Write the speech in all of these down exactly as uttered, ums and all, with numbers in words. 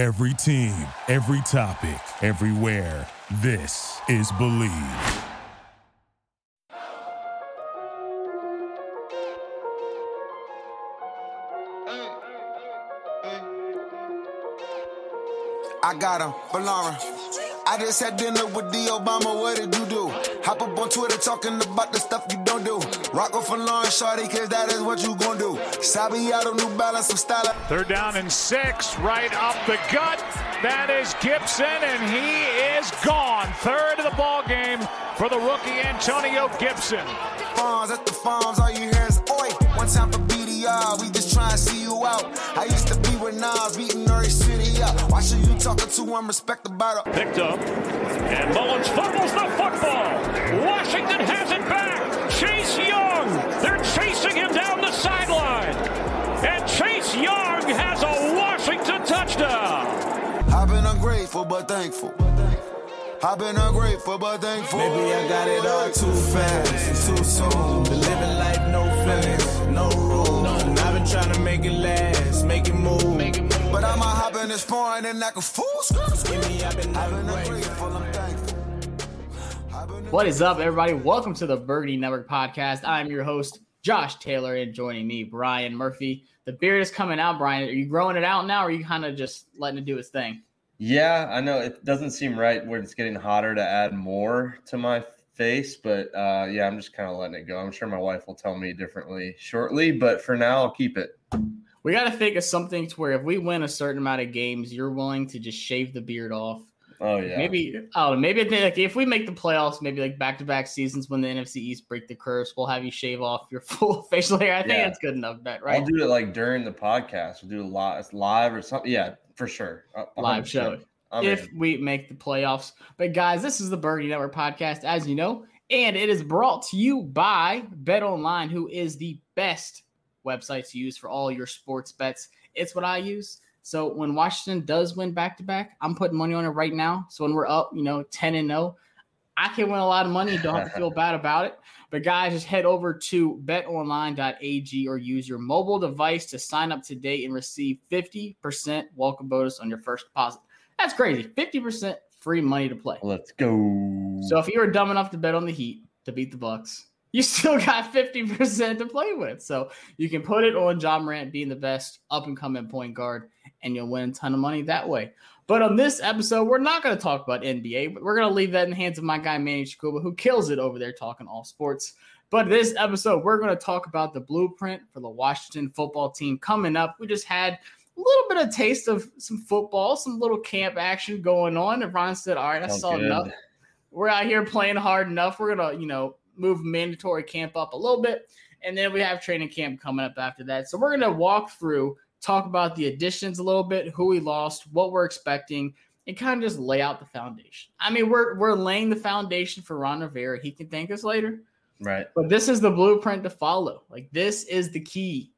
Every team, every topic, everywhere. This is Believe. I got him, Bellara. I just had dinner with D. Obama, what did you do? Hop up on Twitter talking about the stuff you don't do. Rock off a lawn, shorty, cause that is what you gon' do. Sabiato, New Balance, some style. Third down and six, right up the gut. That is Gibson, and he is gone. Third of the ball game for the rookie Antonio Gibson. Farms at the farms, all you hear is oi. One time for B D R, we just try and see you out. I used to be with Nas, beating Nuri City up. Why should you talking to? I'm respected by the. Picked up, and Mullins fumbles the football. Washington has it back. Chase Young, they're chasing him down the sideline. And Chase Young has a Washington touchdown. I've been ungrateful but thankful. I've been ungrateful but thankful. Maybe I got it all too fast, too soon. Been living life, no feelings, no rules. And I've been trying to make it last, make it move. But I'ma hop in this point and act a fool. What is up, everybody? Welcome to the Burgundy Network Podcast. I'm your host, Josh Taylor, and joining me, Brian Murphy. The beard is coming out, Brian. Are you growing it out now, or are you kind of just letting it do its thing? Yeah, I know. It doesn't seem right when it's getting hotter to add more to my face, but uh, yeah, I'm just kind of letting it go. I'm sure my wife will tell me differently shortly, but for now, I'll keep it. We got to think of something to where if we win a certain amount of games, you're willing to just shave the beard off. Oh, yeah. Maybe, I don't know, maybe like if we make the playoffs, maybe like back-to-back seasons when the N F C East break the curse, we'll have you shave off your full facial hair. I think yeah. That's good enough bet, right? I'll do it like during the podcast. We'll do it live, live or something. Yeah, for sure. one hundred percent. Live show. I'm if in. We make the playoffs. But, guys, this is the Burgundy Network Podcast, as you know, and it is brought to you by Bet Online, who is the best websites you use for all your sports bets. It's what I use. So when Washington does win back-to-back, I'm putting money on it right now. So when we're up, you know, ten and oh, I can win a lot of money. Don't have to feel bad about it. But guys, just head over to bet online dot a g or use your mobile device to sign up today and receive fifty percent welcome bonus on your first deposit. That's crazy. fifty percent free money to play. Let's go. So if you were dumb enough to bet on the Heat to beat the Bucks, you still got fifty percent to play with. So you can put it on John Morant being the best up-and-coming point guard, and you'll win a ton of money that way. But on this episode, we're not going to talk about N B A. But we're going to leave that in the hands of my guy, Manny Chacuba, who kills it over there talking all sports. But this episode, we're going to talk about the blueprint for the Washington football team coming up. We just had a little bit of taste of some football, some little camp action going on. And Ron said, all right, I Sounds saw good. enough. We're out here playing hard enough. We're going to, you know, move mandatory camp up a little bit, and then we have training camp coming up after that. So we're going to walk through, talk about the additions a little bit, who we lost, what we're expecting, and kind of just lay out the foundation. I mean, we're we're laying the foundation for Ron Rivera. He can thank us later. Right. But this is the blueprint to follow. Like, this is the key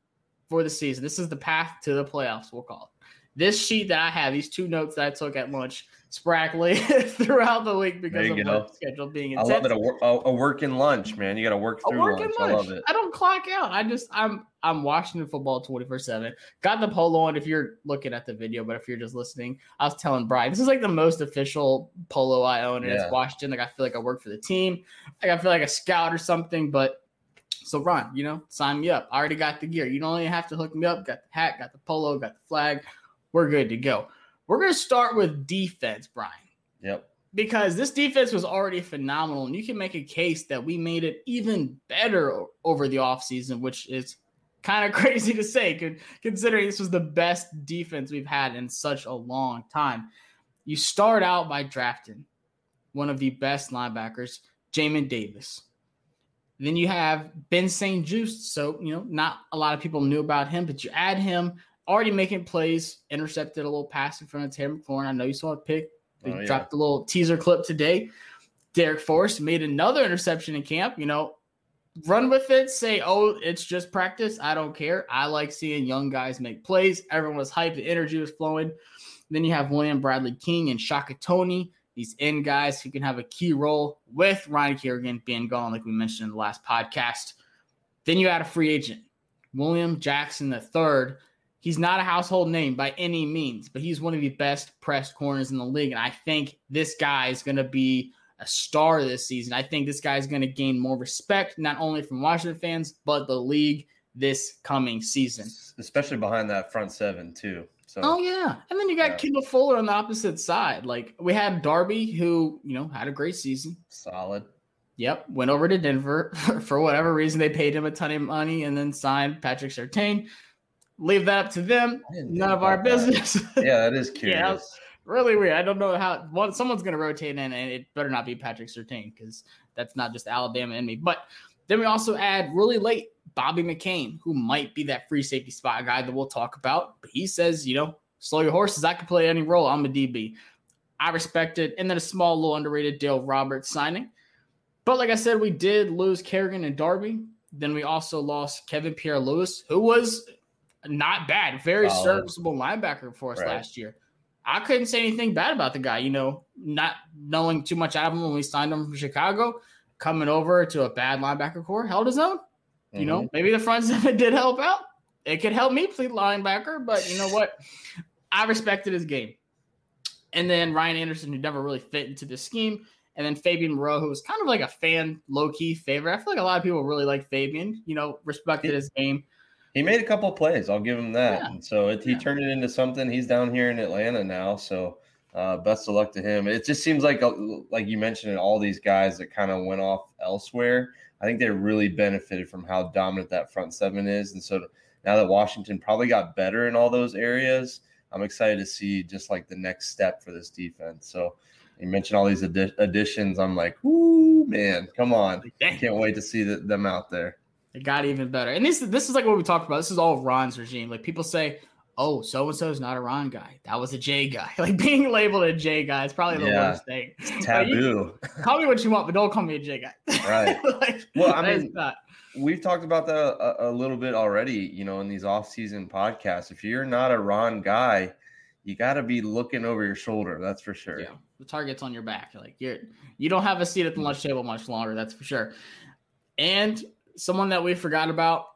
for the season. This is the path to the playoffs, we'll call it. This sheet that I have, these two notes that I took at lunch – Sprackly throughout the week because of my schedule being intense. I love it. A, wor- a, a working lunch, man. You got to work through work lunch. lunch. I love it. I don't clock out. I just, I'm, I'm Washington football twenty-four seven. Got the polo on if you're looking at the video, but if you're just listening, I was telling Brian, this is like the most official polo I own, and yeah. It's Washington. Like, I feel like I work for the team. Like, I feel like a scout or something, but so Ron, you know, sign me up. I already got the gear. You don't even have to hook me up. Got the hat, got the polo, got the flag. We're good to go. We're going to start with defense, Brian. Yep. Because this defense was already phenomenal, and you can make a case that we made it even better over the offseason, which is kind of crazy to say, considering this was the best defense we've had in such a long time. You start out by drafting one of the best linebackers, Jamin Davis. Then you have Ben Saint-Juste, so, you know, not a lot of people knew about him, but you add him. Already making plays, intercepted a little pass in front of Terry McLaurin. I know you saw a pick. They oh, yeah. dropped a little teaser clip today. Darrick Forrest made another interception in camp. You know, run with it. Say, oh, it's just practice. I don't care. I like seeing young guys make plays. Everyone was hyped. The energy was flowing. And then you have William Bradley King and Shaka Toney, these end guys who can have a key role with Ryan Kerrigan being gone, like we mentioned in the last podcast. Then you add a free agent, William Jackson the third. He's not a household name by any means, but he's one of the best pressed corners in the league. And I think this guy is going to be a star this season. I think this guy is going to gain more respect, not only from Washington fans, but the league this coming season. Especially behind that front seven, too. So, oh, yeah. And then you got yeah. Kendall Fuller on the opposite side. Like, we had Darby, who, you know, had a great season. Solid. Yep. Went over to Denver. For whatever reason, they paid him a ton of money and then signed Patrick Sertain. Leave that up to them. None of our business. That. Yeah, that is curious. Yeah, really weird. I don't know how well, – someone's going to rotate in, and it better not be Patrick Sertain because that's not just Alabama in me. But then we also add really late Bobby McCain, who might be that free safety spot guy that we'll talk about. But he says, you know, slow your horses. I can play any role. I'm a D B. I respect it. And then a small, little underrated Dale Roberts signing. But like I said, we did lose Kerrigan and Darby. Then we also lost Kevin Pierre-Louis, who was – not bad. Very oh, serviceable linebacker for us right. last year. I couldn't say anything bad about the guy, you know, not knowing too much out of him when we signed him from Chicago, coming over to a bad linebacker core, held his own. Mm-hmm. You know, maybe the front seven did help out. It could help me play linebacker, but you know what? I respected his game. And then Ryan Anderson, who never really fit into the scheme. And then Fabian Moreau, who was kind of like a fan, low-key favorite. I feel like a lot of people really like Fabian, you know, respected yeah. his game. He made a couple of plays. I'll give him that. Yeah. And so it, he yeah. turned it into something. He's down here in Atlanta now. So uh, best of luck to him. It just seems like, like you mentioned, all these guys that kind of went off elsewhere, I think they really benefited from how dominant that front seven is. And so now that Washington probably got better in all those areas, I'm excited to see just like the next step for this defense. So you mentioned all these addi- additions. I'm like, ooh, man, come on. I can't wait to see the, them out there. It got even better. And this, this is like what we talked about. This is all Ron's regime. Like people say, oh, so-and-so is not a Ron guy. That was a J guy. Like being labeled a J guy is probably the yeah, worst thing. It's taboo. Like, call me what you want, but don't call me a J guy. Right. Like, well, I mean, not. We've talked about that a, a little bit already, you know, in these off-season podcasts. If you're not a Ron guy, you got to be looking over your shoulder. That's for sure. Yeah, the target's on your back. Like you're, you don't have a seat at the lunch table much longer. That's for sure. And someone that we forgot about,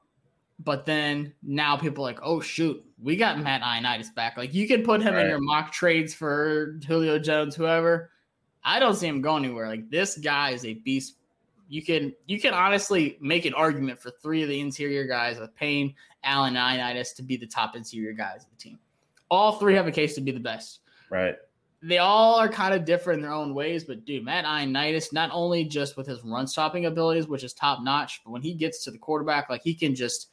but then now people are like, oh, shoot, we got Matt Ioannidis back. Like, you can put him right. in your mock trades for Julio Jones, whoever. I don't see him go anywhere. Like, this guy is a beast. You can you can honestly make an argument for three of the interior guys with Payne, Allen, and Ioannidis to be the top interior guys of the team. All three have a case to be the best. Right. They all are kind of different in their own ways, but dude, Matt Ioannidis, not only just with his run stopping abilities, which is top notch, but when he gets to the quarterback, like he can just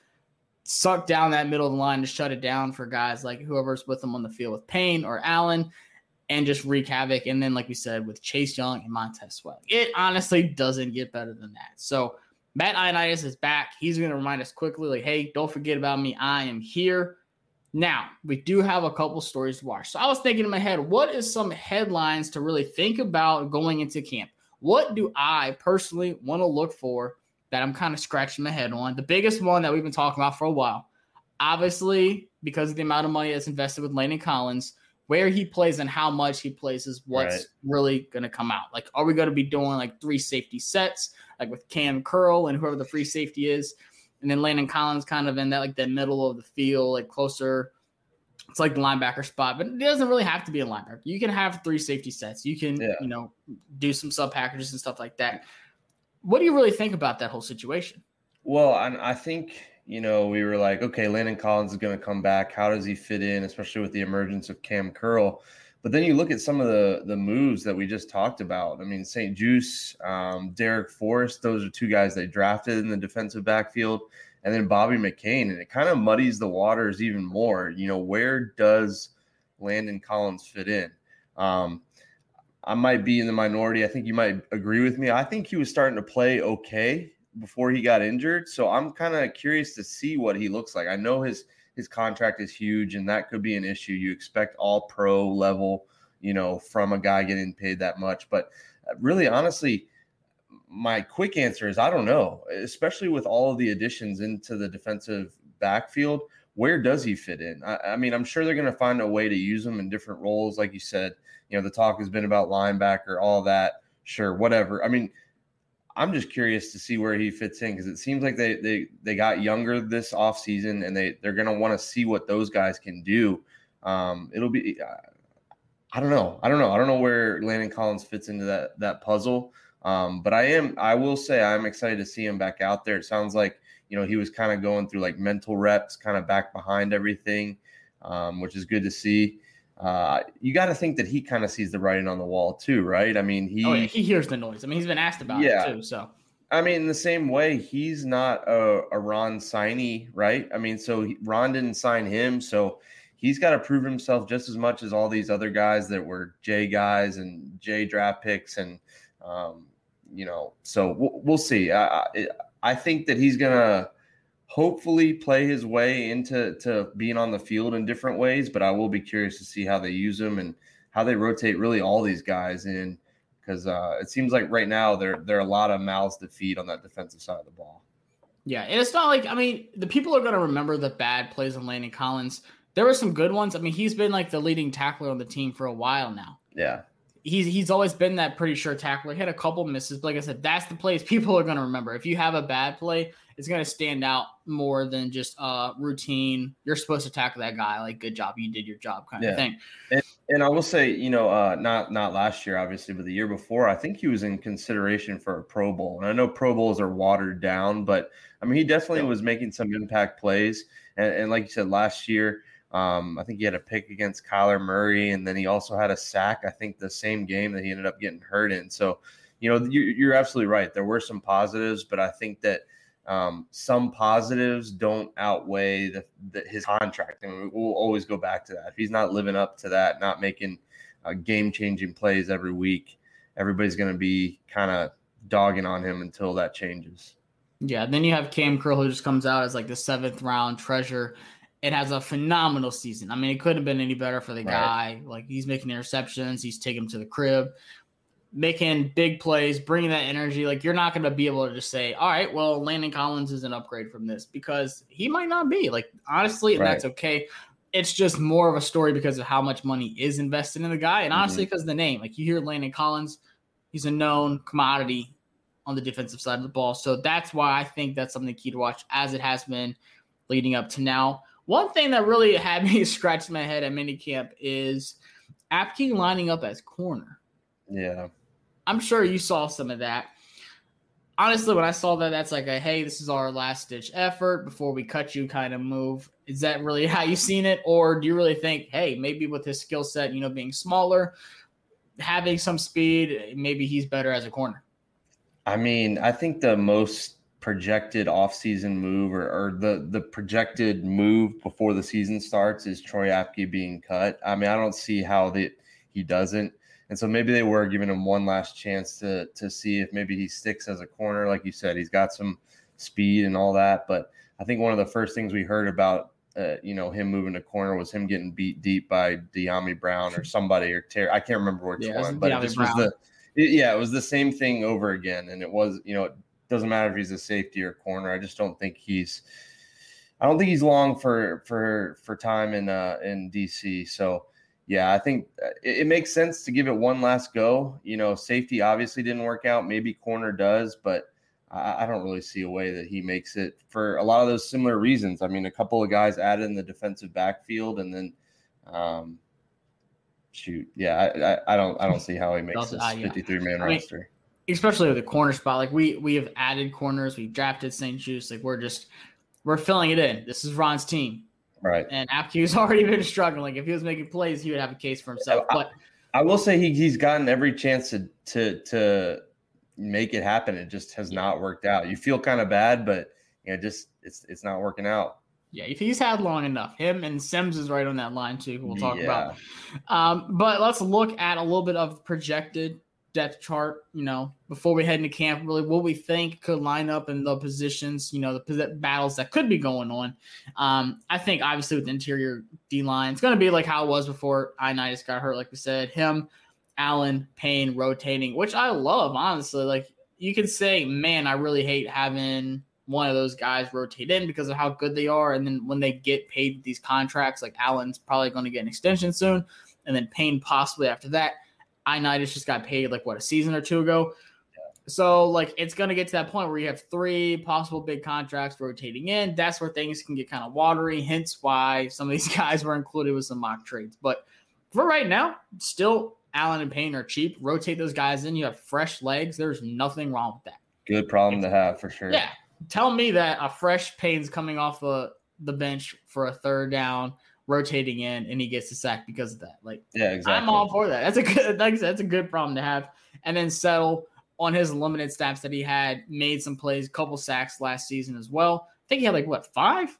suck down that middle of the line to shut it down for guys like whoever's with them on the field with Payne or Allen and just wreak havoc. And then, like we said, with Chase Young and Montez Sweat, it honestly doesn't get better than that. So Matt Ioannidis is back. He's going to remind us quickly, like, hey, don't forget about me. I am here. Now, we do have a couple stories to watch. So I was thinking in my head, what is some headlines to really think about going into camp? What do I personally want to look for that I'm kind of scratching my head on? The biggest one that we've been talking about for a while, obviously, because of the amount of money that's invested with Landon Collins, where he plays and how much he plays is what's right. really going to come out. Like, are we going to be doing like three safety sets, like with Cam Curl and whoever the free safety is? And then Landon Collins kind of in that, like, that middle of the field, like, closer. It's like the linebacker spot. But it doesn't really have to be a linebacker. You can have three safety sets. You can, yeah. you know, do some sub packages and stuff like that. What do you really think about that whole situation? Well, I, I think, you know, we were like, okay, Landon Collins is going to come back. How does he fit in, especially with the emergence of Cam Curl? But then you look at some of the, the moves that we just talked about. I mean, Saint-Juste, um, Darrick Forrest, those are two guys they drafted in the defensive backfield, and then Bobby McCain. And it kind of muddies the waters even more. You know, where does Landon Collins fit in? Um, I might be in the minority. I think you might agree with me. I think he was starting to play okay before he got injured. So I'm kind of curious to see what he looks like. I know his – his contract is huge, and that could be an issue. You expect all pro level, you know, from a guy getting paid that much. But really, honestly, my quick answer is I don't know, especially with all of the additions into the defensive backfield. Where does he fit in? I, I mean, I'm sure they're going to find a way to use him in different roles. Like you said, you know, the talk has been about linebacker, all that. Sure, whatever. I mean, I'm just curious to see where he fits in, because it seems like they they they got younger this offseason, and they, they're going to want to see what those guys can do. Um, it'll be – I don't know. I don't know. I don't know where Landon Collins fits into that that puzzle. Um, but I am – I will say I'm excited to see him back out there. It sounds like, you know, he was kind of going through, like, mental reps, kind of back behind everything, um, which is good to see. Uh, you got to think that he kind of sees the writing on the wall too, right? I mean, he oh, yeah. he hears the noise. I mean, he's been asked about yeah. it too. So, I mean, in the same way, he's not a, a Ron signee, right? I mean, so he, Ron didn't sign him, so he's got to prove himself just as much as all these other guys that were J guys and J draft picks, and um, you know, so we'll, we'll see. I, I I think that he's gonna hopefully play his way into to being on the field in different ways, but I will be curious to see how they use him and how they rotate really all these guys in, because uh, it seems like right now there, there are a lot of mouths to feed on that defensive side of the ball. Yeah, and it's not like, I mean, the people are going to remember the bad plays on Landon Collins. There were some good ones. I mean, he's been like the leading tackler on the team for a while now. Yeah. He's, he's always been that pretty sure tackler. He had a couple misses, but like I said, that's the plays people are going to remember. If you have a bad play, it's going to stand out more than just uh, routine. You're supposed to tackle that guy. Like, good job. You did your job kind yeah. of thing. And, and I will say, you know, uh, not not last year, obviously, but the year before, I think he was in consideration for a Pro Bowl. And I know Pro Bowls are watered down, but, I mean, he definitely was making some impact plays. And, and like you said, last year, Um, I think he had a pick against Kyler Murray, and then he also had a sack, I think, the same game that he ended up getting hurt in. So, you know, you, you're absolutely right. There were some positives, but I think that um, some positives don't outweigh the, the, his contract. I mean, we'll always go back to that. If he's not living up to that, not making uh, game-changing plays every week, everybody's going to be kind of dogging on him until that changes. Yeah, then you have Cam Curl, who just comes out as like the seventh-round treasure. It has a phenomenal season. I mean, it couldn't have been any better for the right. guy. Like, he's making interceptions. He's taking him to the crib, making big plays, bringing that energy. Like, you're not going to be able to just say, all right, well, Landon Collins is an upgrade from this, because he might not be. Like, honestly, and right. that's okay. It's just more of a story because of how much money is invested in the guy. And honestly, because mm-hmm. of the name. Like, you hear Landon Collins, he's a known commodity on the defensive side of the ball. So that's why I think that's something key to watch, as it has been leading up to now. One thing that really had me scratch my head at minicamp is Apke lining up as corner. Yeah. I'm sure you saw some of that. Honestly, when I saw that, that's like a, hey, this is our last-ditch effort before we cut you kind of move. Is that really how you seen it? Or do you really think, hey, maybe with his skill set, you know, being smaller, having some speed, maybe he's better as a corner? I mean, I think the most – projected offseason move or, or the, the projected move before the season starts is Troy Apke being cut. I mean, I don't see how that he doesn't. And so maybe they were giving him one last chance to to see if maybe he sticks as a corner. Like you said, he's got some speed and all that. But I think one of the first things we heard about, uh, you know, him moving to corner was him getting beat deep by De'Ami Brown or somebody or Terry. I can't remember which yeah, one, but this was the, it, yeah, it was the same thing over again. And it was, you know, it, doesn't matter if he's a safety or corner. I just don't think he's I don't think he's long for for for time in uh in D C. So yeah, I think it, it makes sense to give it one last go. You know, safety obviously didn't work out. Maybe corner does, but I, I don't really see a way that he makes it for a lot of those similar reasons. I mean, a couple of guys added in the defensive backfield, and then um shoot, yeah, I I, I don't I don't see how he makes this fifty-three man roster. Especially with the corner spot, like we we have added corners, we've drafted Saint-Juste, like we're just we're filling it in. This is Ron's team, right? And Apke's already been struggling. Like, if he was making plays, he would have a case for himself. But I, I will say he he's gotten every chance to to to make it happen. It just has not worked out. You feel kind of bad, but you know, just it's it's not working out. Yeah, if he's had long enough, him and Sims is right on that line too. Who we'll talk yeah. about. Um, but let's look at a little bit of projected depth chart, you know, before we head into camp, really what we think could line up in the positions, you know, the battles that could be going on. Um, I think obviously with the interior D-line, it's going to be like how it was before Ioannidis got hurt, like we said. Him, Allen, Payne rotating, which I love, honestly. Like, you could say, man, I really hate having one of those guys rotate in because of how good they are. And then when they get paid these contracts, like Allen's probably going to get an extension soon, and then Payne possibly after that. Ioannidis just got paid like what a season or two ago. Yeah. So, like, it's going to get to that point where you have three possible big contracts rotating in. That's where things can get kind of watery, hence why some of these guys were included with some mock trades. But for right now, still Allen and Payne are cheap. Rotate those guys in. You have fresh legs. There's nothing wrong with that. Good problem it's, to have for sure. Yeah. Tell me that a fresh Payne's coming off the, the bench for a third down, rotating in, and he gets the sack because of that. Like, yeah, exactly. I'm all for that. That's a good, like I said, that's a good problem to have. And then settle on his limited stats that he had, made some plays, couple sacks last season as well. I think he had like, what, five?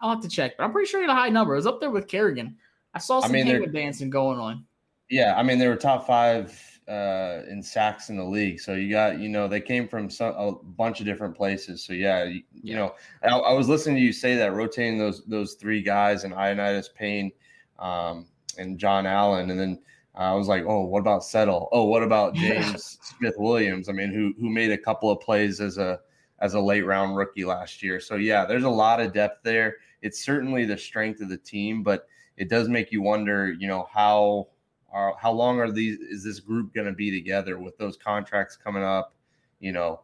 I'll have to check, but I'm pretty sure he had a high number. It was up there with Kerrigan. I saw some I mean, table dancing going on. Yeah, I mean, they were top five uh, in sacks in the league. So you got, you know, they came from some, a bunch of different places. So, yeah, you, yeah. you know, I, I was listening to you say that, rotating those those three guys and Ioannidis, Payne, um, and John Allen, and then I was like, oh, what about Settle? Oh, what about James Smith-Williams? I mean, who who made a couple of plays as a as a late round rookie last year. So yeah, there's a lot of depth there. It's certainly the strength of the team, but it does make you wonder, you know, how are how long are these is this group going to be together with those contracts coming up? You know,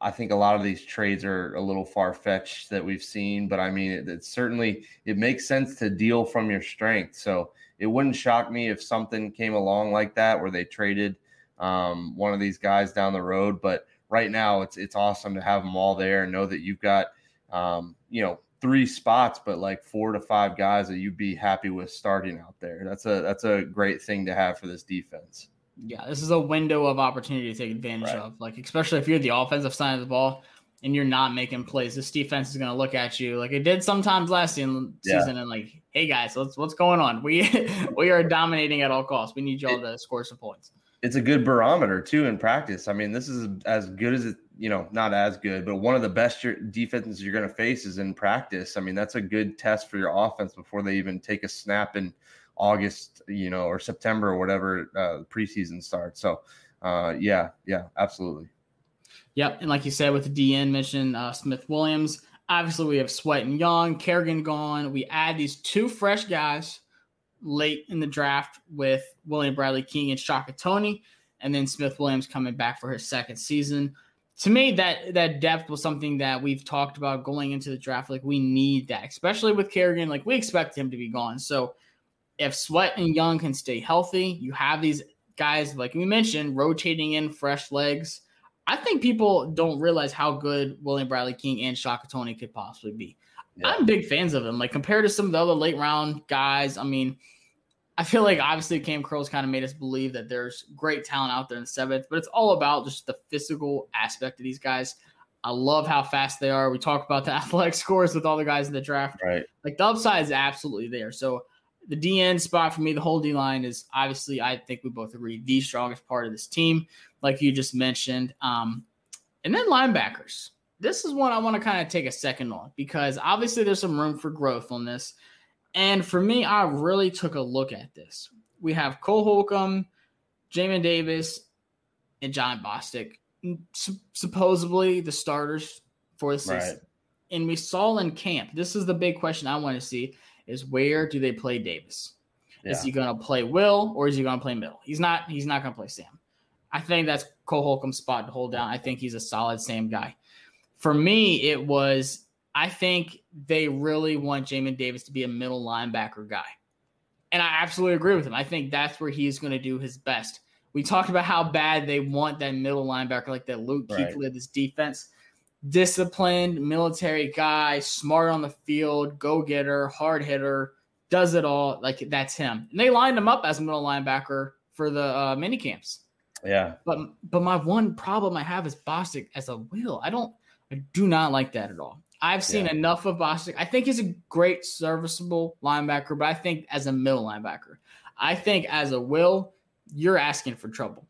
I think a lot of these trades are a little far-fetched that we've seen, but I mean, it, it certainly it makes sense to deal from your strength. So it wouldn't shock me if something came along like that where they traded um, one of these guys down the road. But right now, it's it's awesome to have them all there and know that you've got um, you know three spots, but like four to five guys that you'd be happy with starting out there. That's a that's a great thing to have for this defense. Yeah, this is a window of opportunity to take advantage right. of. Like, especially if you're the offensive side of the ball and you're not making plays, this defense is going to look at you like it did sometimes last season, yeah. season and like, hey guys, what's what's going on? We we are dominating at all costs. We need y'all it, to score some points. It's a good barometer too in practice. I mean, this is as good as it, you know, not as good, but one of the best your, defenses you're going to face is in practice. I mean, that's a good test for your offense before they even take a snap in August, you know, or September or whatever uh, preseason starts. So, uh, yeah, yeah, absolutely. Yep, and like you said, with the D N mentioned, uh, Smith-Williams, obviously we have Sweat and Young, Kerrigan gone. We add these two fresh guys late in the draft with William Bradley King and Shaka Toney, and then Smith-Williams coming back for his second season. To me, that that depth was something that we've talked about going into the draft. Like, we need that, especially with Kerrigan. Like, we expect him to be gone. So if Sweat and Young can stay healthy, you have these guys, like we mentioned, rotating in fresh legs. I think people don't realize how good William Bradley King and Shaka Toney could possibly be. Yeah. I'm big fans of him. Like, compared to some of the other late round guys, I mean, I feel like obviously Cam Curl's kind of made us believe that there's great talent out there in the seventh, but it's all about just the physical aspect of these guys. I love how fast they are. We talk about the athletic scores with all the guys in the draft. Right. Like, the upside is absolutely there. So the D N spot for me, the whole D line is obviously, I think we both agree, the strongest part of this team, like you just mentioned. Um, and then linebackers. This is one I want to kind of take a second on because obviously there's some room for growth on this. And for me, I really took a look at this. We have Cole Holcomb, Jamin Davis, and John Bostic, su- supposedly the starters for the season. Right. And we saw in camp, this is the big question I want to see, is where do they play Davis? Yeah. Is he going to play Will or is he going to play middle? He's not He's not going to play Sam. I think that's Cole Holcomb's spot to hold down. I think he's a solid Sam guy. For me, it was I think they really want Jamin Davis to be a middle linebacker guy. And I absolutely agree with him. I think that's where he's going to do his best. We talked about how bad they want that middle linebacker, like that Luke right. Kuechly of this defense. Disciplined military guy, smart on the field, go-getter, hard hitter, does it all. Like, that's him. And they lined him up as a middle linebacker for the uh, mini camps. Yeah. But but my one problem I have is Bostic as a will. I don't I do not like that at all. I've seen yeah. enough of Bostic. I think he's a great serviceable linebacker, but I think as a middle linebacker, I think as a will, you're asking for trouble.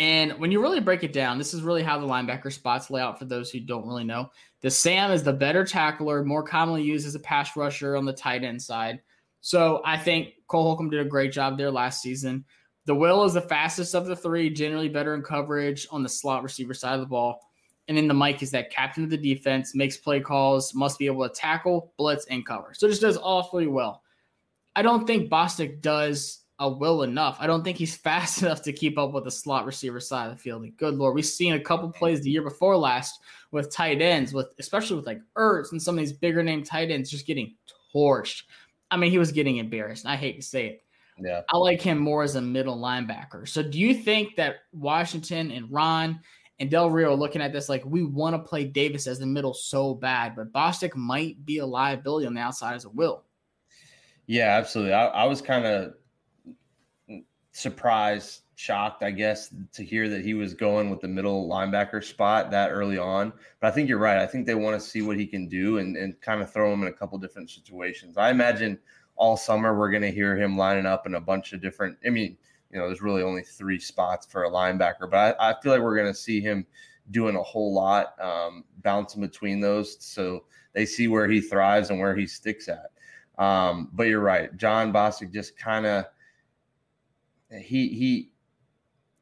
And when you really break it down, this is really how the linebacker spots lay out for those who don't really know. The Sam is the better tackler, more commonly used as a pass rusher on the tight end side. So I think Cole Holcomb did a great job there last season. The Will is the fastest of the three, generally better in coverage on the slot receiver side of the ball. And then the Mike is that captain of the defense, makes play calls, must be able to tackle, blitz, and cover. So just does all three well. I don't think Bostic does a will enough. I don't think he's fast enough to keep up with the slot receiver side of the field. And good Lord, we've seen a couple plays the year before last with tight ends, with especially with like Ertz and some of these bigger name tight ends just getting torched. I mean, he was getting embarrassed. I hate to say it. Yeah. I like him more as a middle linebacker. So do you think that Washington and Ron and Del Rio are looking at this like, we want to play Davis as the middle so bad, but Bostic might be a liability on the outside as a will? Yeah, absolutely. I, I was kind of surprised, shocked, I guess, to hear that he was going with the middle linebacker spot that early on. But I think you're right. I think they want to see what he can do and, and kind of throw him in a couple different situations. I imagine all summer we're going to hear him lining up in a bunch of different – I mean – you know, there's really only three spots for a linebacker, but I, I feel like we're going to see him doing a whole lot, um, bouncing between those. So they see where he thrives and where he sticks at. Um, but you're right. John Bostic just kind of, he, he,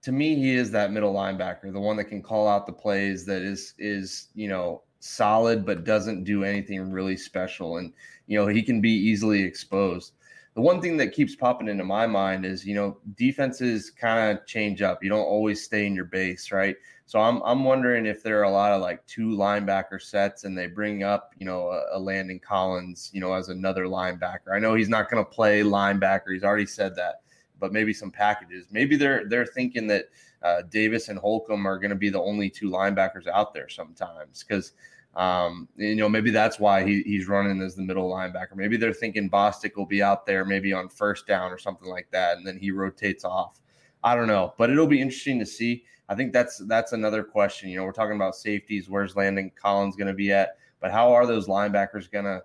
to me, he is that middle linebacker, the one that can call out the plays that is, is, you know, solid, but doesn't do anything really special. And, you know, he can be easily exposed. The one thing that keeps popping into my mind is, you know, defenses kind of change up. You don't always stay in your base, right? So I'm I'm wondering if there are a lot of like two linebacker sets and they bring up, you know, a, a Landon Collins, you know, as another linebacker. I know he's not going to play linebacker. He's already said that, but maybe some packages. Maybe they're they're thinking that uh, Davis and Holcomb are going to be the only two linebackers out there sometimes because – Um, you know, maybe that's why he, he's running as the middle linebacker. Maybe they're thinking Bostic will be out there maybe on first down or something like that, and then he rotates off. I don't know, but it'll be interesting to see. I think that's that's another question. You know, we're talking about safeties. Where's Landon Collins going to be at? But how are those linebackers going to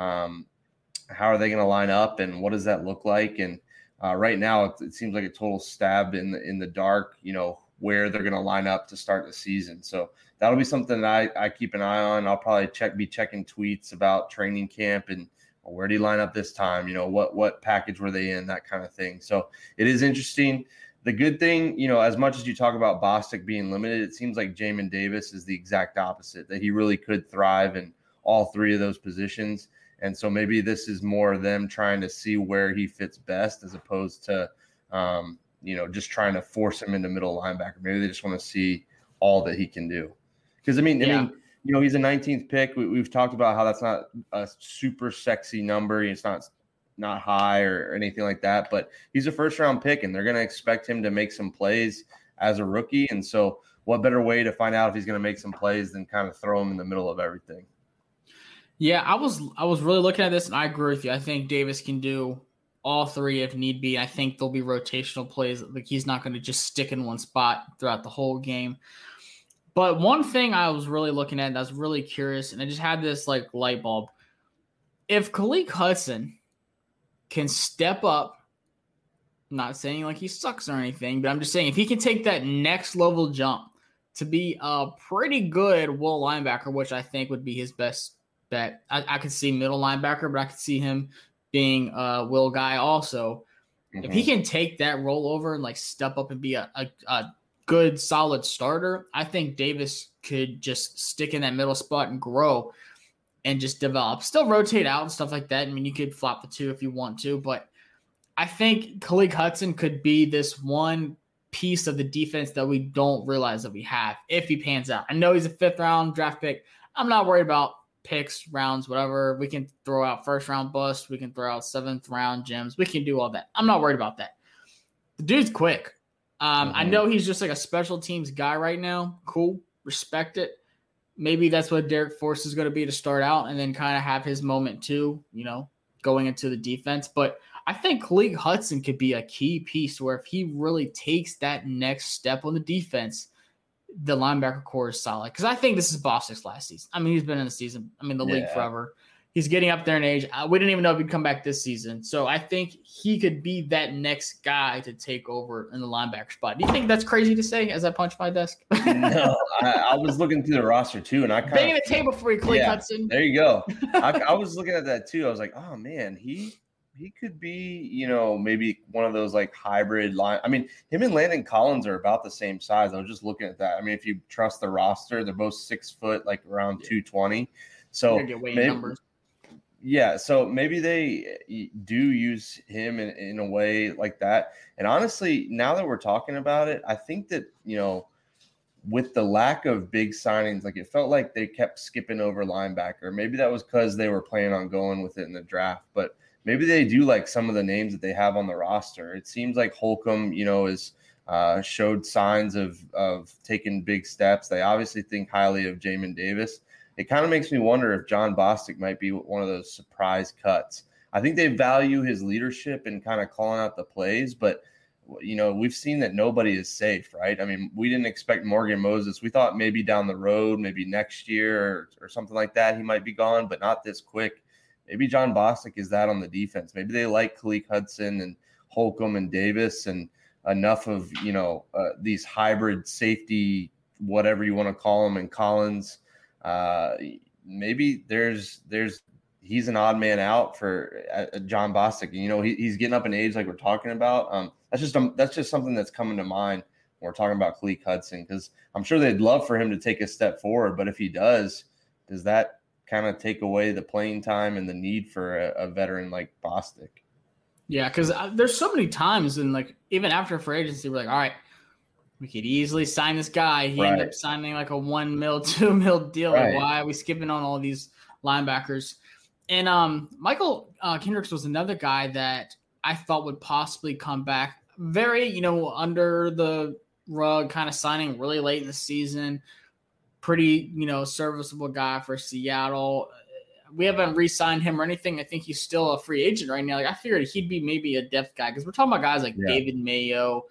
um, – how are they going to line up, and what does that look like? And uh, right now it, it seems like a total stab in the, in the dark, you know, where they're going to line up to start the season. So that'll be something that I, I keep an eye on. I'll probably check, be checking tweets about training camp and well, where do you line up this time? You know, what, what package were they in, that kind of thing. So it is interesting. The good thing, you know, as much as you talk about Bostic being limited, it seems like Jamin Davis is the exact opposite, that he really could thrive in all three of those positions. And so maybe this is more them trying to see where he fits best as opposed to, um, you know, just trying to force him into middle linebacker. Maybe they just want to see all that he can do. Because, I mean, yeah. I mean, you know, he's a nineteenth pick. We, we've talked about how that's not a super sexy number. It's not not high or anything like that. But he's a first-round pick, and they're going to expect him to make some plays as a rookie. And so what better way to find out if he's going to make some plays than kind of throw him in the middle of everything? Yeah, I was I was really looking at this, and I agree with you. I think Davis can do – all three if need be. I think there'll be rotational plays. Like he's not going to just stick in one spot throughout the whole game. But one thing I was really looking at and I was really curious, and I just had this like light bulb. If Khaleke Hudson can step up, I'm not saying like he sucks or anything, but I'm just saying if he can take that next level jump to be a pretty good will linebacker, which I think would be his best bet. I, I could see middle linebacker, but I could see him being a will guy also, mm-hmm. if he can take that roll over and like step up and be a, a, a good solid starter, I think Davis could just stick in that middle spot and grow and just develop, still rotate out and stuff like that. I mean, you could flop the two if you want to, but I think Khaleke Hudson could be this one piece of the defense that we don't realize that we have if he pans out. I know he's a fifth round draft pick. I'm not worried about picks, rounds, whatever. We can throw out first round bust. We can throw out seventh round gems. We can do all that. I'm not worried about that. The dude's quick. Um, mm-hmm. I know he's just like a special teams guy right now. Cool. Respect it. Maybe that's what Darrick Forrest is going to be to start out and then kind of have his moment too, you know, going into the defense. But I think Khaleke Hudson could be a key piece where if he really takes that next step on the defense, the linebacker core is solid. Because I think this is Bostic's last season. I mean, he's been in the season. I mean, the yeah. league forever. He's getting up there in age. We didn't even know if he'd come back this season. So I think he could be that next guy to take over in the linebacker spot. Do you think that's crazy to say as I punch my desk? No, I, I was looking through the roster too. And I kind banging of, the table for you, Khaleke yeah, Hudson. There you go. I, I was looking at that too. I was like, oh man, he. He could be, you know, maybe one of those like hybrid line. I mean, him and Landon Collins are about the same size. I was just looking at that. I mean, if you trust the roster, they're both six foot, like around yeah. two twenty. So maybe, yeah, so maybe they do use him in, in a way like that. And honestly, now that we're talking about it, I think that, you know, with the lack of big signings, like it felt like they kept skipping over linebacker. Maybe that was because they were planning on going with it in the draft, but maybe they do like some of the names that they have on the roster. It seems like Holcomb, you know, is uh, showed signs of, of taking big steps. They obviously think highly of Jamin Davis. It kind of makes me wonder if John Bostic might be one of those surprise cuts. I think they value his leadership and kind of calling out the plays, but you know, we've seen that nobody is safe, right? I mean, we didn't expect Morgan Moses. We thought maybe down the road, maybe next year or, or something like that, he might be gone, but not this quick. Maybe John Bostic is that on the defense. Maybe they like Khaleke Hudson and Holcomb and Davis and enough of, you know, uh, these hybrid safety, whatever you want to call them, and Collins. Uh, maybe there's there's he's an odd man out for uh, John Bostic. You know, he, he's getting up in age, like we're talking about. Um, that's just um, that's just something that's coming to mind when we're talking about Khaleke Hudson, because I'm sure they'd love for him to take a step forward. But if he does, does that kind of take away the playing time and the need for a, a veteran like Bostic? Yeah, because there's so many times, and like even after free agency, we're like, all right, we could easily sign this guy. He right. ended up signing like a one mil, two mil deal. Right. Why are we skipping on all these linebackers? And um, Michael uh, Kendricks was another guy that I thought would possibly come back. Very, you know, under the rug kind of signing really late in the season. Pretty, you know, serviceable guy for Seattle. We haven't re-signed him or anything. I think he's still a free agent right now. Like I figured he'd be maybe a depth guy because we're talking about guys like yeah. David Mayo,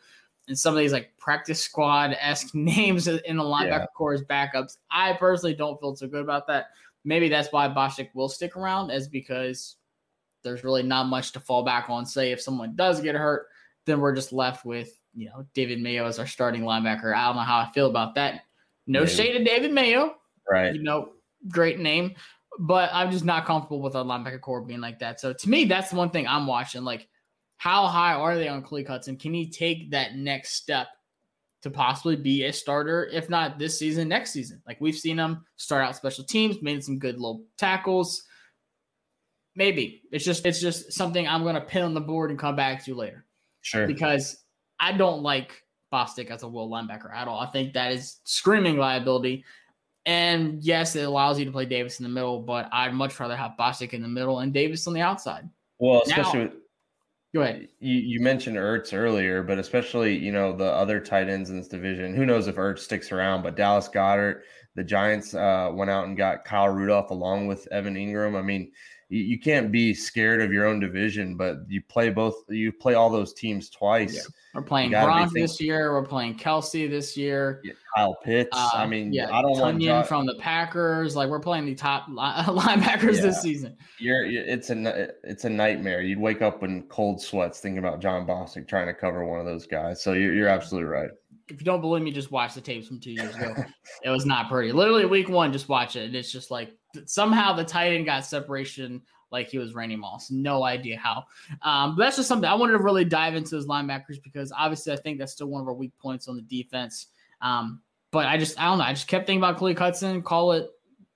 and some of these like practice squad-esque names in the linebacker yeah. corps as backups. I personally don't feel so good about that. Maybe that's why Bostic will stick around, is because there's really not much to fall back on. Say if someone does get hurt, then we're just left with, you know, David Mayo as our starting linebacker. I don't know how I feel about that. No Maybe. shade to David Mayo. Right. You know, great name. But I'm just not comfortable with our linebacker corps being like that. So to me, that's the one thing I'm watching. Like, how high are they on Khaleke Hudson? Can he take that next step to possibly be a starter, if not this season, next season? Like, we've seen him start out special teams, made some good little tackles. Maybe. It's just it's just something I'm going to pin on the board and come back to later. Sure. Because I don't like Bostic as a will linebacker at all. I think that is screaming liability. And, yes, it allows you to play Davis in the middle, but I'd much rather have Bostic in the middle and Davis on the outside. Well, especially now, with – Go ahead. You, you mentioned Ertz earlier, but especially, you know, the other tight ends in this division. Who knows if Ertz sticks around, but Dallas Goedert, the Giants uh, went out and got Kyle Rudolph along with Evan Ingram. I mean, you, you can't be scared of your own division, but you play both. You play all those teams twice. Yeah. We're playing Gronk this year. We're playing Kelsey this year. Yeah, Kyle Pitts. Uh, I mean, yeah, I don't Tunyon want Tunyon from the Packers. Like, we're playing the top linebackers yeah. this season. You're, it's a it's a nightmare. You'd wake up in cold sweats thinking about John Bostic trying to cover one of those guys. So you're, you're absolutely right. If you don't believe me, just watch the tapes from two years ago. It was not pretty. Literally week one, just watch it. And it's just like somehow the tight end got separation like he was Randy Moss. No idea how. Um, but that's just something I wanted to really dive into those linebackers, because obviously I think that's still one of our weak points on the defense. Um, but I just, I don't know. I just kept thinking about Khaleke Hudson, call it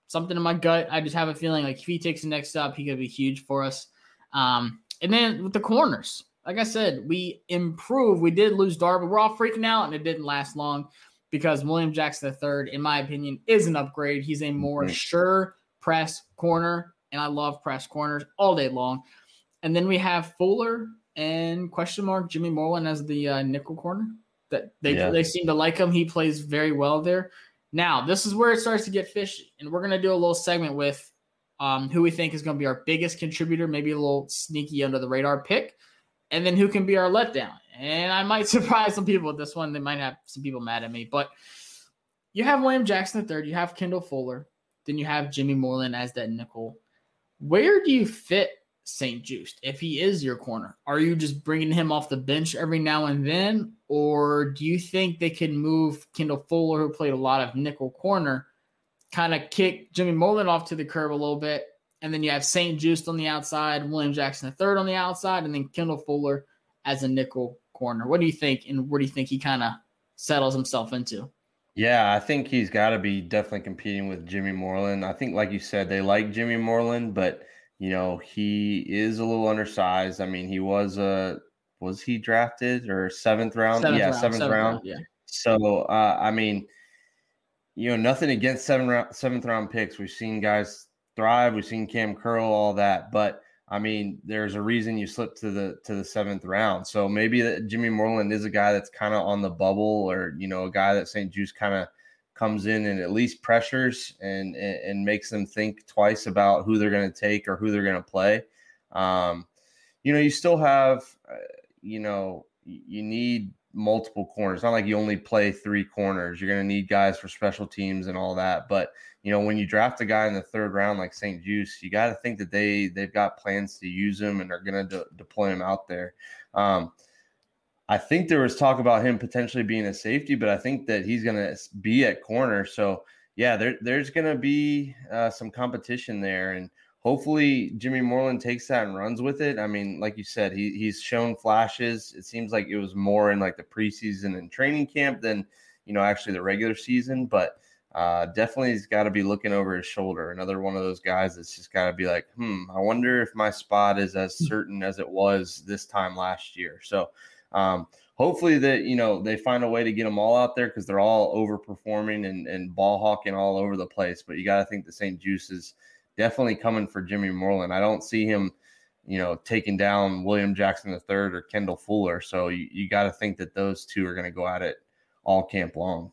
something in my gut. I just have a feeling like if he takes the next step, he could be huge for us. Um, and then with the corners, like I said, we improved. We did lose Darby. We're all freaking out, and it didn't last long because William Jackson the third, in my opinion, is an upgrade. He's a more mm-hmm. sure press corner. And I love press corners all day long. And then we have Fuller and question mark Jimmy Moreland as the uh, nickel corner. That they yeah. they seem to like him. He plays very well there. Now this is where it starts to get fishy, and we're gonna do a little segment with um, who we think is gonna be our biggest contributor, maybe a little sneaky under the radar pick, and then who can be our letdown. And I might surprise some people with this one. They might have some people mad at me, but you have William Jackson the third, you have Kendall Fuller, then you have Jimmy Moreland as that nickel. Where do you fit Saint-Juste if he is your corner? Are you just bringing him off the bench every now and then, or do you think they can move Kendall Fuller, who played a lot of nickel corner, kind of kick Jimmy Moreland off to the curb a little bit, and then you have Saint-Juste on the outside, William Jackson the third on the outside, and then Kendall Fuller as a nickel corner? What do you think, and where do you think he kind of settles himself into? Yeah, I think he's got to be definitely competing with Jimmy Moreland. I think, like you said, they like Jimmy Moreland, but You know, he is a little undersized. I mean, he was a was he drafted or seventh round? Seventh yeah, round, seventh, seventh round. round. Yeah. So uh, I mean, you know, nothing against seven round, seventh round picks. We've seen guys thrive. We've seen Cam Curl, all that, but I mean, there's a reason you slip to the to the seventh round. So maybe that Jimmy Moreland is a guy that's kind of on the bubble, or you know, a guy that Saint Juste kind of comes in and at least pressures and, and and makes them think twice about who they're going to take or who they're going to play. Um, you know, you still have, uh, you know, you need multiple corners. It's not like you only play three corners. You're going to need guys for special teams and all that. But, you know, when you draft a guy in the third round like Saint Juste, you got to think that they, they've got plans to use him and are going to de- deploy him out there. Um, I think there was talk about him potentially being a safety, but I think that he's going to be at corner. So, yeah, there, there's going to be uh, some competition there. And hopefully Jimmy Moreland takes that and runs with it. I mean, like you said, he he's shown flashes. It seems like it was more in like the preseason and training camp than, you know, actually the regular season. But uh, definitely he's got to be looking over his shoulder. Another one of those guys that's just got to be like, hmm, I wonder if my spot is as certain as it was this time last year. So, Um, hopefully that, you know, they find a way to get them all out there, because they're all overperforming and, and ball hawking all over the place. But you got to think the Saint Juste is definitely coming for Jimmy Moreland. I don't see him, you know, taking down William Jackson the third or Kendall Fuller. So you, you got to think that those two are going to go at it all camp long.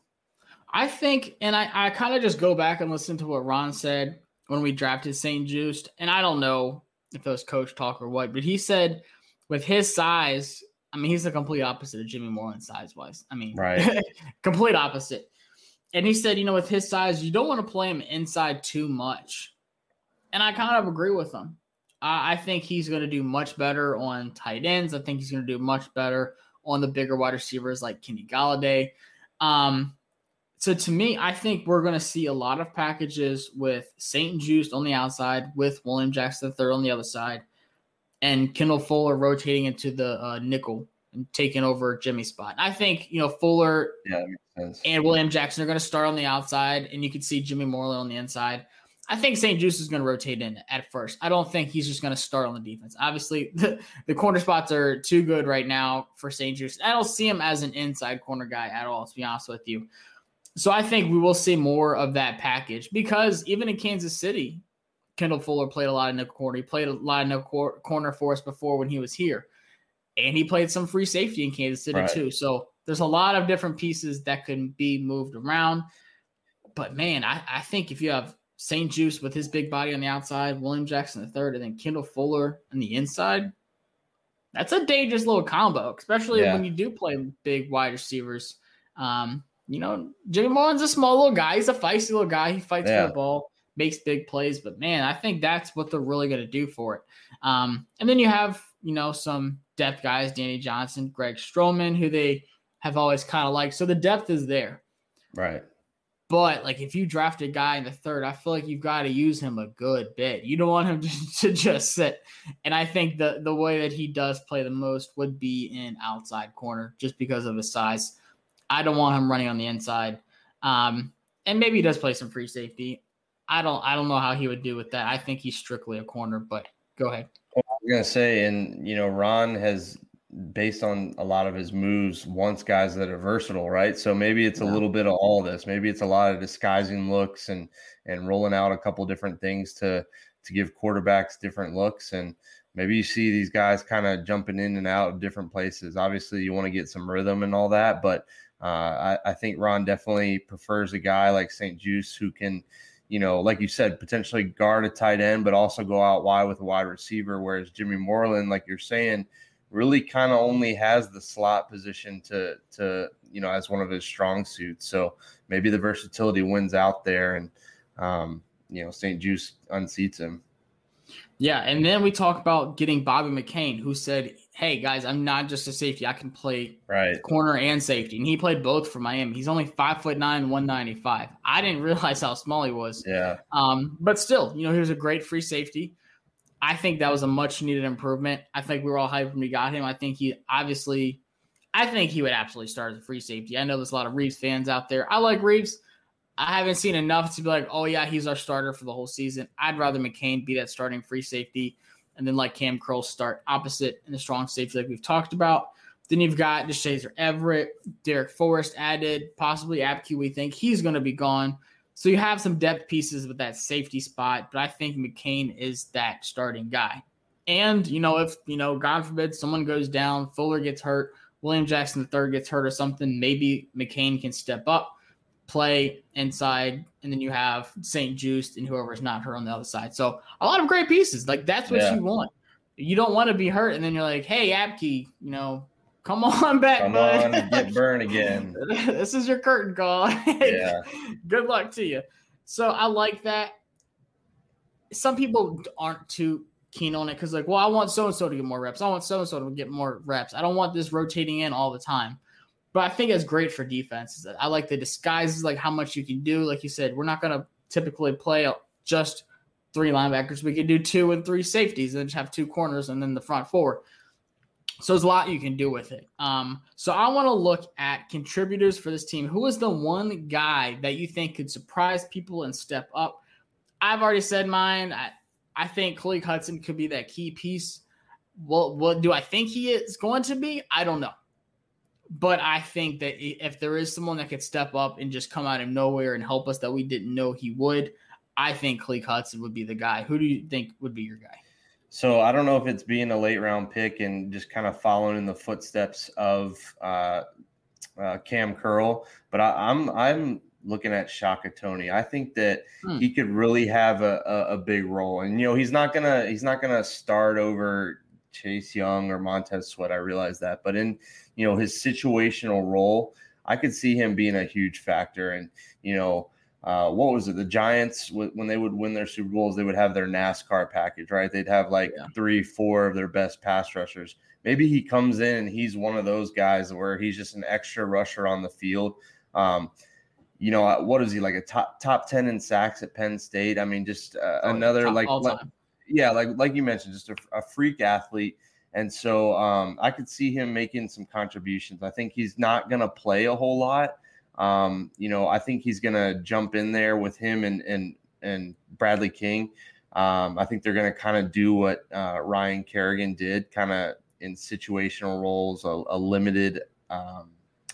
I think, and I, I kind of just go back and listen to what Ron said when we drafted Saint Juste. And I don't know if it was coach talk or what, but he said with his size, I mean, he's the complete opposite of Jimmy Moreland size-wise. I mean, right. Complete opposite. And he said, you know, with his size, you don't want to play him inside too much. And I kind of agree with him. I, I think he's going to do much better on tight ends. I think he's going to do much better on the bigger wide receivers like Kenny Golladay. Um, so to me, I think we're going to see a lot of packages with Saint Juste on the outside, with William Jackson the third on the other side, and Kendall Fuller rotating into the uh, nickel and taking over Jimmy's spot. I think, you know, Fuller yeah, that makes sense. And William Jackson are going to start on the outside, and you can see Jimmy Moreland on the inside. I think Saint Juste is going to rotate in at first. I don't think he's just going to start on the defense. Obviously, the, the corner spots are too good right now for Saint Juste. I don't see him as an inside corner guy at all, to be honest with you. So I think we will see more of that package, because even in Kansas City, Kendall Fuller played a lot of nickel corner. He played a lot of nickel cor- corner for us before when he was here. And he played some free safety in Kansas City, right, too. So there's a lot of different pieces that can be moved around. But, man, I, I think if you have Saint Juste with his big body on the outside, William Jackson the third, and then Kendall Fuller on the inside, that's a dangerous little combo, especially yeah. when you do play big wide receivers. Um, you know, Jimmy Moreland's a small little guy. He's a feisty little guy. He fights yeah. for the ball, makes big plays, but man, I think that's what they're really going to do for it. Um, and then you have, you know, some depth guys, Danny Johnson, Greg Stroman, who they have always kind of liked. So the depth is there. Right. But like, if you draft a guy in the third, I feel like you've got to use him a good bit. You don't want him to, to just sit. And I think the, the way that he does play the most would be in outside corner, just because of his size. I don't want him running on the inside. Um, and maybe he does play some free safety. I don't I don't know how he would do with that. I think he's strictly a corner, but go ahead. Well, I was going to say, and, you know, Ron has, based on a lot of his moves, wants guys that are versatile, right? So maybe it's yeah. a little bit of all this. Maybe it's a lot of disguising looks and and rolling out a couple different things to, to give quarterbacks different looks. And maybe you see these guys kind of jumping in and out of different places. Obviously, you want to get some rhythm and all that, but uh, I, I think Ron definitely prefers a guy like Saint Juste who can – you know, like you said, potentially guard a tight end, but also go out wide with a wide receiver. Whereas Jimmy Moreland, like you're saying, really kind of only has the slot position to, to, you know, as one of his strong suits. So maybe the versatility wins out there and, um, you know, Saint Juste unseats him. Yeah. And then we talk about getting Bobby McCain, who said, hey guys, I'm not just a safety. I can play right. corner and safety. And he played both for Miami. He's only five foot nine, one ninety-five. I didn't realize how small he was. Yeah. Um, but still, you know, he was a great free safety. I think that was a much needed improvement. I think we were all hyped when we got him. I think he obviously, I think he would absolutely start as a free safety. I know there's a lot of Reeves fans out there. I like Reeves. I haven't seen enough to be like, oh, yeah, he's our starter for the whole season. I'd rather McCain be that starting free safety and then like Cam Curl start opposite in the strong safety like we've talked about. Then you've got DeShazer Everett, Darrick Forrest added, possibly Apke, we think. He's going to be gone. So you have some depth pieces with that safety spot, but I think McCain is that starting guy. And, you know, if, you know, God forbid someone goes down, Fuller gets hurt, William Jackson the third gets hurt or something, maybe McCain can step up, play inside, and then you have Saint-Juste and whoever's not hurt on the other side. So a lot of great pieces. Like, that's what yeah. you want. You don't want to be hurt, and then you're like, hey, Apke, you know, come on back, come bud. Come on and get burned again. This is your curtain call. Yeah. Good luck to you. So I like that. Some people aren't too keen on it because, like, well, I want so-and-so to get more reps. I want so-and-so to get more reps. I don't want this rotating in all the time. But I think it's great for defenses. I like the disguises, like how much you can do. Like you said, we're not going to typically play just three linebackers. We can do two and three safeties and then just have two corners and then the front four. So there's a lot you can do with it. Um, so I want to look at contributors for this team. Who is the one guy that you think could surprise people and step up? I've already said mine. I, I think Khaleke Hudson could be that key piece. Well, what do I think he is going to be? I don't know. But I think that if there is someone that could step up and just come out of nowhere and help us that we didn't know he would, I think Khaleke Hudson would be the guy. Who do you think would be your guy? So I don't know if it's being a late round pick and just kind of following in the footsteps of uh, uh, Cam Curl, but I, I'm I'm looking at Shaka Toney. I think that hmm. he could really have a, a, a big role, and you know he's not gonna he's not gonna start over Chase Young or Montez Sweat. I realize that, but in you know his situational role, I could see him being a huge factor. And you know, uh, what was it? The Giants, when they would win their Super Bowls, they would have their NASCAR package, right? They'd have like yeah. three, four of their best pass rushers. Maybe he comes in and he's one of those guys where he's just an extra rusher on the field. Um, you know, what is he like a top top ten in sacks at Penn State? I mean, just uh, oh, another like. Yeah, like like you mentioned, just a, a freak athlete. And so um, I could see him making some contributions. I think he's not going to play a whole lot. Um, you know, I think he's going to jump in there with him and and, and Bradley King. Um, I think they're going to kind of do what uh, Ryan Kerrigan did, kind of in situational roles, a, a limited um,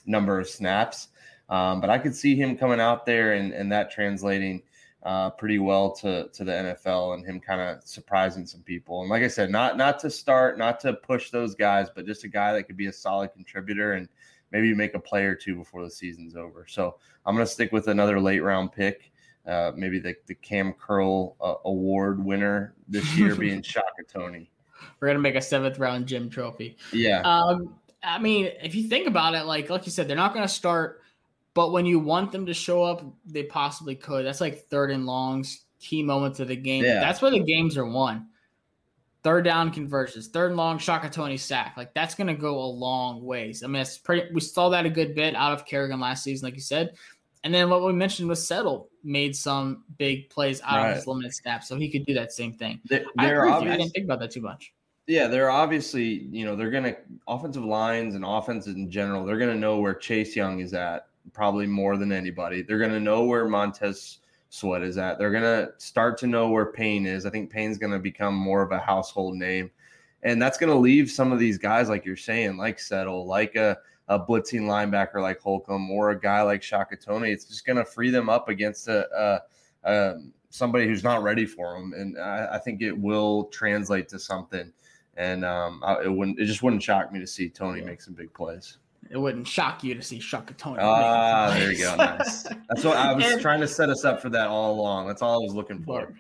number of snaps. Um, but I could see him coming out there and, and that translating Uh, pretty well to to the N F L and him kind of surprising some people. And like I said, not not to start, not to push those guys, but just a guy that could be a solid contributor and maybe make a play or two before the season's over. So I'm going to stick with another late round pick, uh, maybe the, the Cam Curl uh, award winner this year being Shaka Toney. We're going to make a seventh round Jim trophy. Yeah. Um, I mean, if you think about it, like like you said, they're not going to start. But when you want them to show up, they possibly could. That's like third and longs, key moments of the game. Yeah. That's where the games are won. Third down conversions, third and long, Shaka Toney sack. Like, that's going to go a long ways. I mean, it's pretty. We saw that a good bit out of Kerrigan last season, like you said. And then what we mentioned was Settle made some big plays out right. of his limited snaps, so he could do that same thing. There, there I, obvious- I didn't think about that too much. Yeah, they're obviously, you know, they're going to – offensive lines and offenses in general, they're going to know where Chase Young is at. Probably more than anybody. They're going to know where Montez Sweat is at. They're going to start to know where Payne is. I think Payne's going to become more of a household name. And that's going to leave some of these guys, like you're saying, like Settle, like a, a blitzing linebacker like Holcomb or a guy like Shaka Toney. It's just going to free them up against a, a, a somebody who's not ready for them. And I, I think it will translate to something. And um, I, it wouldn't. It just wouldn't shock me to see Toney make some big plays. It wouldn't shock you to see Shaka Toney. Ah, there you go. Nice. That's what I was and, trying to set us up for that all along. That's all I was looking for.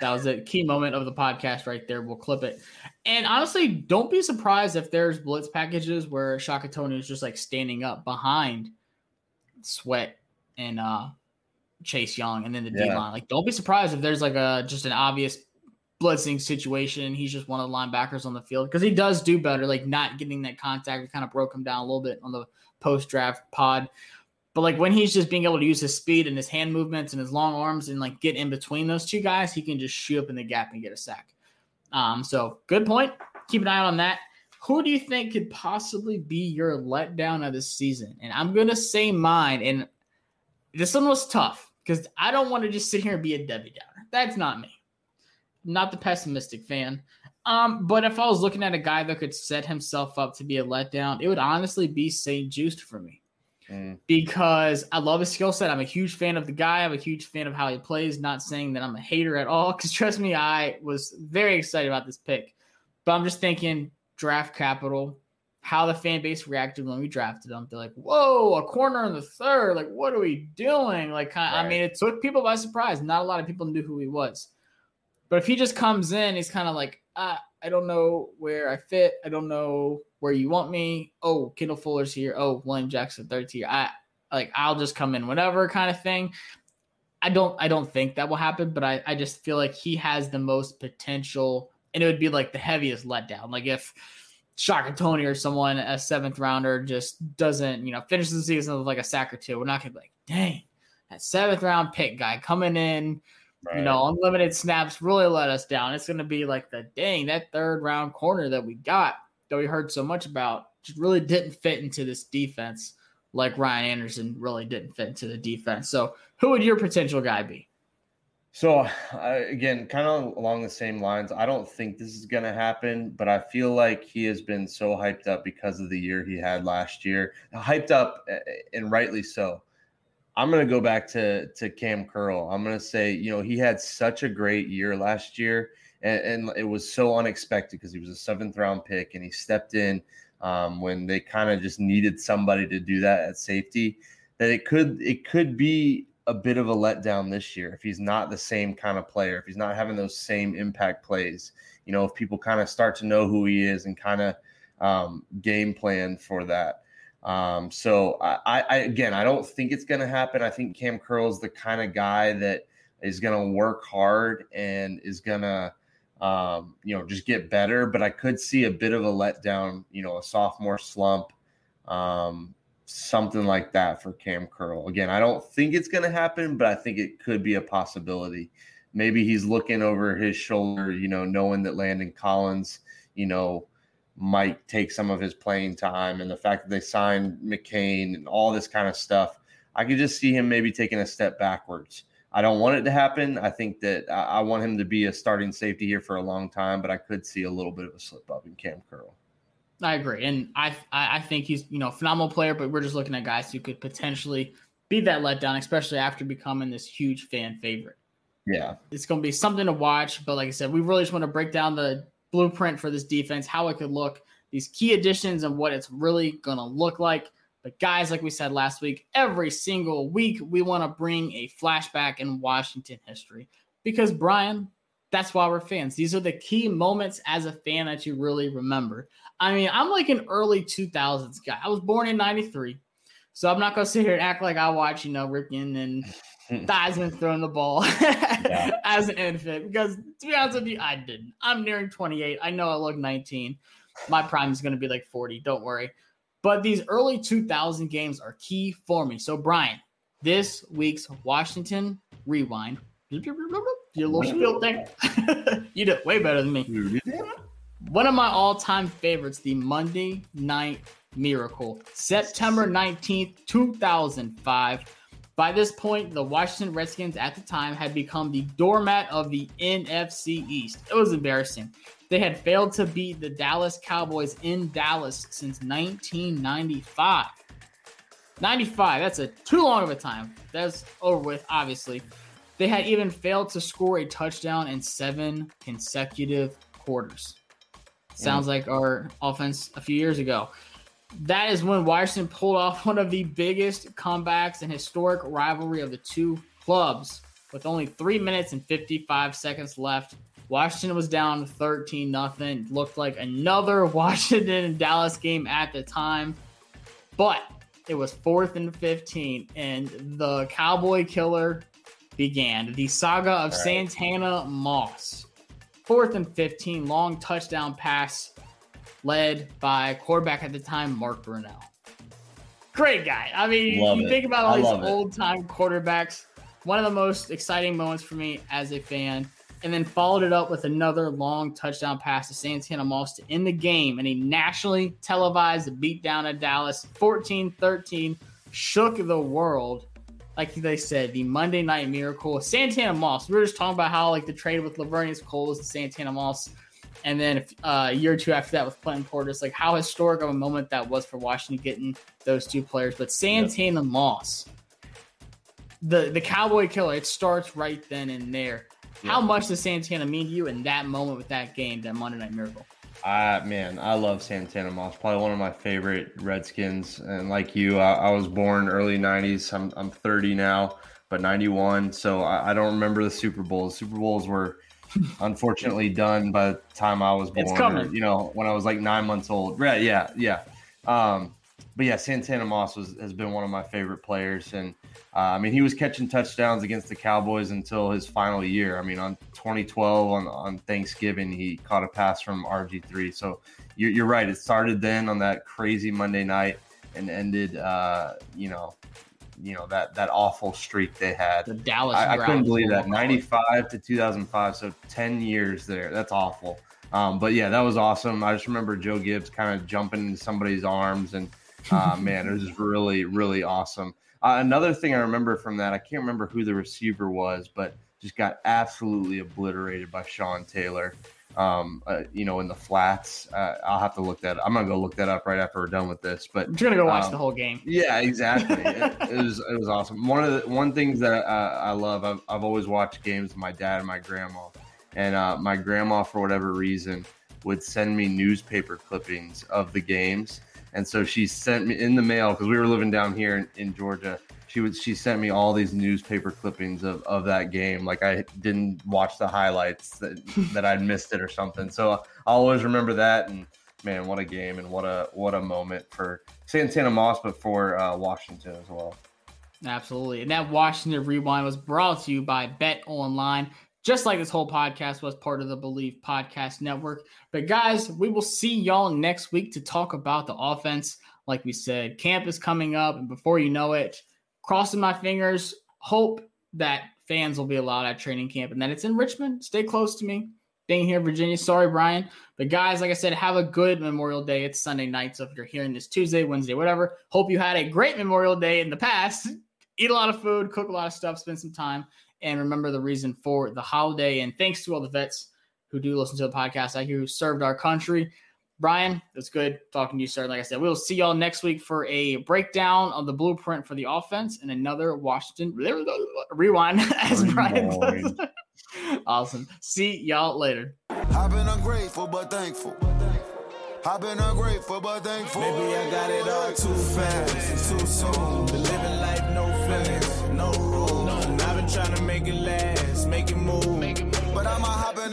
That was a key moment of the podcast right there. We'll clip it. And honestly, don't be surprised if there's blitz packages where Shaka Toney is just like standing up behind Sweat and uh, Chase Young and then the yeah. D-line. Like, don't be surprised if there's like a just an obvious blitzing situation. He's just one of the linebackers on the field because he does do better, like not getting that contact. We kind of broke him down a little bit on the post-draft pod. But like when he's just being able to use his speed and his hand movements and his long arms and like get in between those two guys, he can just shoot up in the gap and get a sack. Um, so good point. Keep an eye on that. Who do you think could possibly be your letdown of this season? And I'm going to say mine. And this one was tough because I don't want to just sit here and be a Debbie Downer. That's not me. Not the pessimistic fan. Um, but if I was looking at a guy that could set himself up to be a letdown, it would honestly be Saint-Juste for me mm. because I love his skill set. I'm a huge fan of the guy. I'm a huge fan of how he plays, not saying that I'm a hater at all because trust me, I was very excited about this pick. But I'm just thinking draft capital, how the fan base reacted when we drafted them. They're like, whoa, a corner in the third. Like, what are we doing? Like, right. I mean, it took people by surprise. Not a lot of people knew who he was. But if he just comes in, he's kind of like, ah, I don't know where I fit. I don't know where you want me. Oh, Kendall Fuller's here. Oh, William Jackson the third here. I like, I'll just come in whenever kind of thing. I don't, I don't think that will happen, but I, I just feel like he has the most potential and it would be like the heaviest letdown. Like if Shaka Toney or someone, a seventh rounder just doesn't, you know, finish the season with like a sack or two, we're not going to be like, dang, that seventh round pick guy coming in, right. You know, unlimited snaps really let us down. It's going to be like the dang, that third round corner that we got that we heard so much about just really didn't fit into this defense like Ryan Anderson really didn't fit into the defense. So who would your potential guy be? So uh, again, kind of along the same lines, I don't think this is going to happen, but I feel like he has been so hyped up because of the year he had last year, hyped up and rightly so. I'm going to go back to, to Cam Curl. I'm going to say, you know, he had such a great year last year and, and it was so unexpected because he was a seventh round pick and he stepped in um, when they kind of just needed somebody to do that at safety that it could, it could be a bit of a letdown this year if he's not the same kind of player, if he's not having those same impact plays, you know, if people kind of start to know who he is and kind of um, game plan for that. Um, so I, I, again, I don't think it's going to happen. I think Cam Curl's the kind of guy that is going to work hard and is going to, um, you know, just get better, but I could see a bit of a letdown, you know, a sophomore slump, um, something like that for Cam Curl. Again, I don't think it's going to happen, but I think it could be a possibility. Maybe he's looking over his shoulder, you know, knowing that Landon Collins, you know, might take some of his playing time. And the fact that they signed McCain and all this kind of stuff, I could just see him maybe taking a step backwards. I don't want it to happen. I think that I want him to be a starting safety here for a long time, but I could see a little bit of a slip up in Cam Curl. I agree, and I I think he's, you know, a phenomenal player, but we're just looking at guys who could potentially be that letdown, especially after becoming this huge fan favorite. Yeah. It's going to be something to watch, but like I said, we really just want to break down the blueprint for this defense, how it could look, these key additions and what it's really going to look like. But guys, like we said last week, every single week we want to bring a flashback in Washington history because, Brian, that's why we're fans. These are the key moments as a fan that you really remember. I mean, I'm like an early two thousands guy. I was born in ninety-three, so I'm not going to sit here and act like I watch, you know, Ripken and Theismann throwing the ball yeah. as an infant because, to be honest with you, I didn't. I'm nearing twenty-eight. I know I look nineteen. My prime is going to be like forty. Don't worry. But these early two thousand games are key for me. So, Brian, this week's Washington Rewind. Your little spiel thing. You did way better than me. One of my all-time favorites, the Monday Night Miracle, September nineteenth, two thousand five. By this point, the Washington Redskins at the time had become the doormat of the N F C East. It was embarrassing. They had failed to beat the Dallas Cowboys in Dallas since nineteen ninety-five. ninety-five, that's a too long of a time. That's over with, obviously. They had even failed to score a touchdown in seven consecutive quarters. Sounds like our offense a few years ago. That is when Washington pulled off one of the biggest comebacks and historic rivalry of the two clubs. With only three minutes and fifty-five seconds left, Washington was down thirteen nothing. Looked like another Washington and Dallas game at the time. But it was fourth and fifteen, and the Cowboy Killer began the saga of right. Santana Moss. fourth and fifteen, long touchdown pass led by quarterback at the time, Mark Brunell. Great guy. I mean, love you it. Think about all I these old-time quarterbacks. One of the most exciting moments for me as a fan. And then followed it up with another long touchdown pass to Santana Moss to end the game in a nationally televised beatdown at Dallas. fourteen thirteen, shook the world. like they said, the Monday Night Miracle. Santana Moss. We were just talking about how like the trade with Lavernius Coles and Santana Moss, and then uh, a year or two after that with Clinton Portis, like how historic of a moment that was for Washington getting those two players. But Santana yep. Moss, the, the Cowboy killer, it starts right then and there. Yep. How much does Santana mean to you in that moment with that game, that Monday Night Miracle? Uh, man, I love Santana Moss. Probably one of my favorite Redskins. And like you, I, I was born early nineties. I'm I'm thirty now, but ninety-one. So I, I don't remember the Super Bowls. Super Bowls were unfortunately done by the time I was born. It's coming. Or, you know, when I was like nine months old. Right? Yeah, yeah. Um, but yeah, Santana Moss was, has been one of my favorite players. And uh, I mean, he was catching touchdowns against the Cowboys until his final year. I mean, on twenty twelve, on, on Thanksgiving, he caught a pass from R G three. So you're, you're right. It started then on that crazy Monday night and ended, uh, you know, you know, that, that awful streak they had. The Dallas I, I couldn't believe that. ninety-five to two thousand five. So ten years there. That's awful. Um, but yeah, that was awesome. I just remember Joe Gibbs kind of jumping into somebody's arms and, uh, man, it was just really, really awesome. Uh, another thing I remember from that, I can't remember who the receiver was, but just got absolutely obliterated by Sean Taylor, um, uh, you know, in the flats. Uh, I'll have to look that up. I'm going to go look that up right after we're done with this. But you're going to go watch um, the whole game. Yeah, exactly. it, it was it was awesome. One of the one things that uh, I love, I've, I've always watched games with my dad and my grandma. And uh, my grandma, for whatever reason, would send me newspaper clippings of the games. And so she sent me in the mail because we were living down here in, in Georgia. She would she sent me all these newspaper clippings of, of that game. Like I didn't watch the highlights that, that I'd missed it or something. So I'll always remember that. And man, what a game and what a what a moment for Santana Moss, but for uh, Washington as well. Absolutely. And that Washington Rewind was brought to you by Bet Online. Just like this whole podcast was part of the Believe Podcast Network. But guys, we will see y'all next week to talk about the offense. Like we said, camp is coming up, and before you know it, crossing my fingers, hope that fans will be allowed at training camp and that it's in Richmond. Stay close to me. Being here in Virginia. Sorry, Brian. But guys, like I said, have a good Memorial Day. It's Sunday night, so if you're hearing this Tuesday, Wednesday, whatever, hope you had a great Memorial Day in the past. Eat a lot of food, cook a lot of stuff, spend some time. And remember the reason for the holiday. And thanks to all the vets who do listen to the podcast out here who served our country. Brian, it's good talking to you, sir. Like I said, we'll see y'all next week for a breakdown of the blueprint for the offense and another Washington rewind, as Brian says. Awesome. See y'all later. I've been ungrateful, but thankful. I've been ungrateful, but thankful. Maybe I got it all too fast and too soon. Been living life, no feelings, no rules. Trying to make it last, make it move. Make it move. But I'ma hop in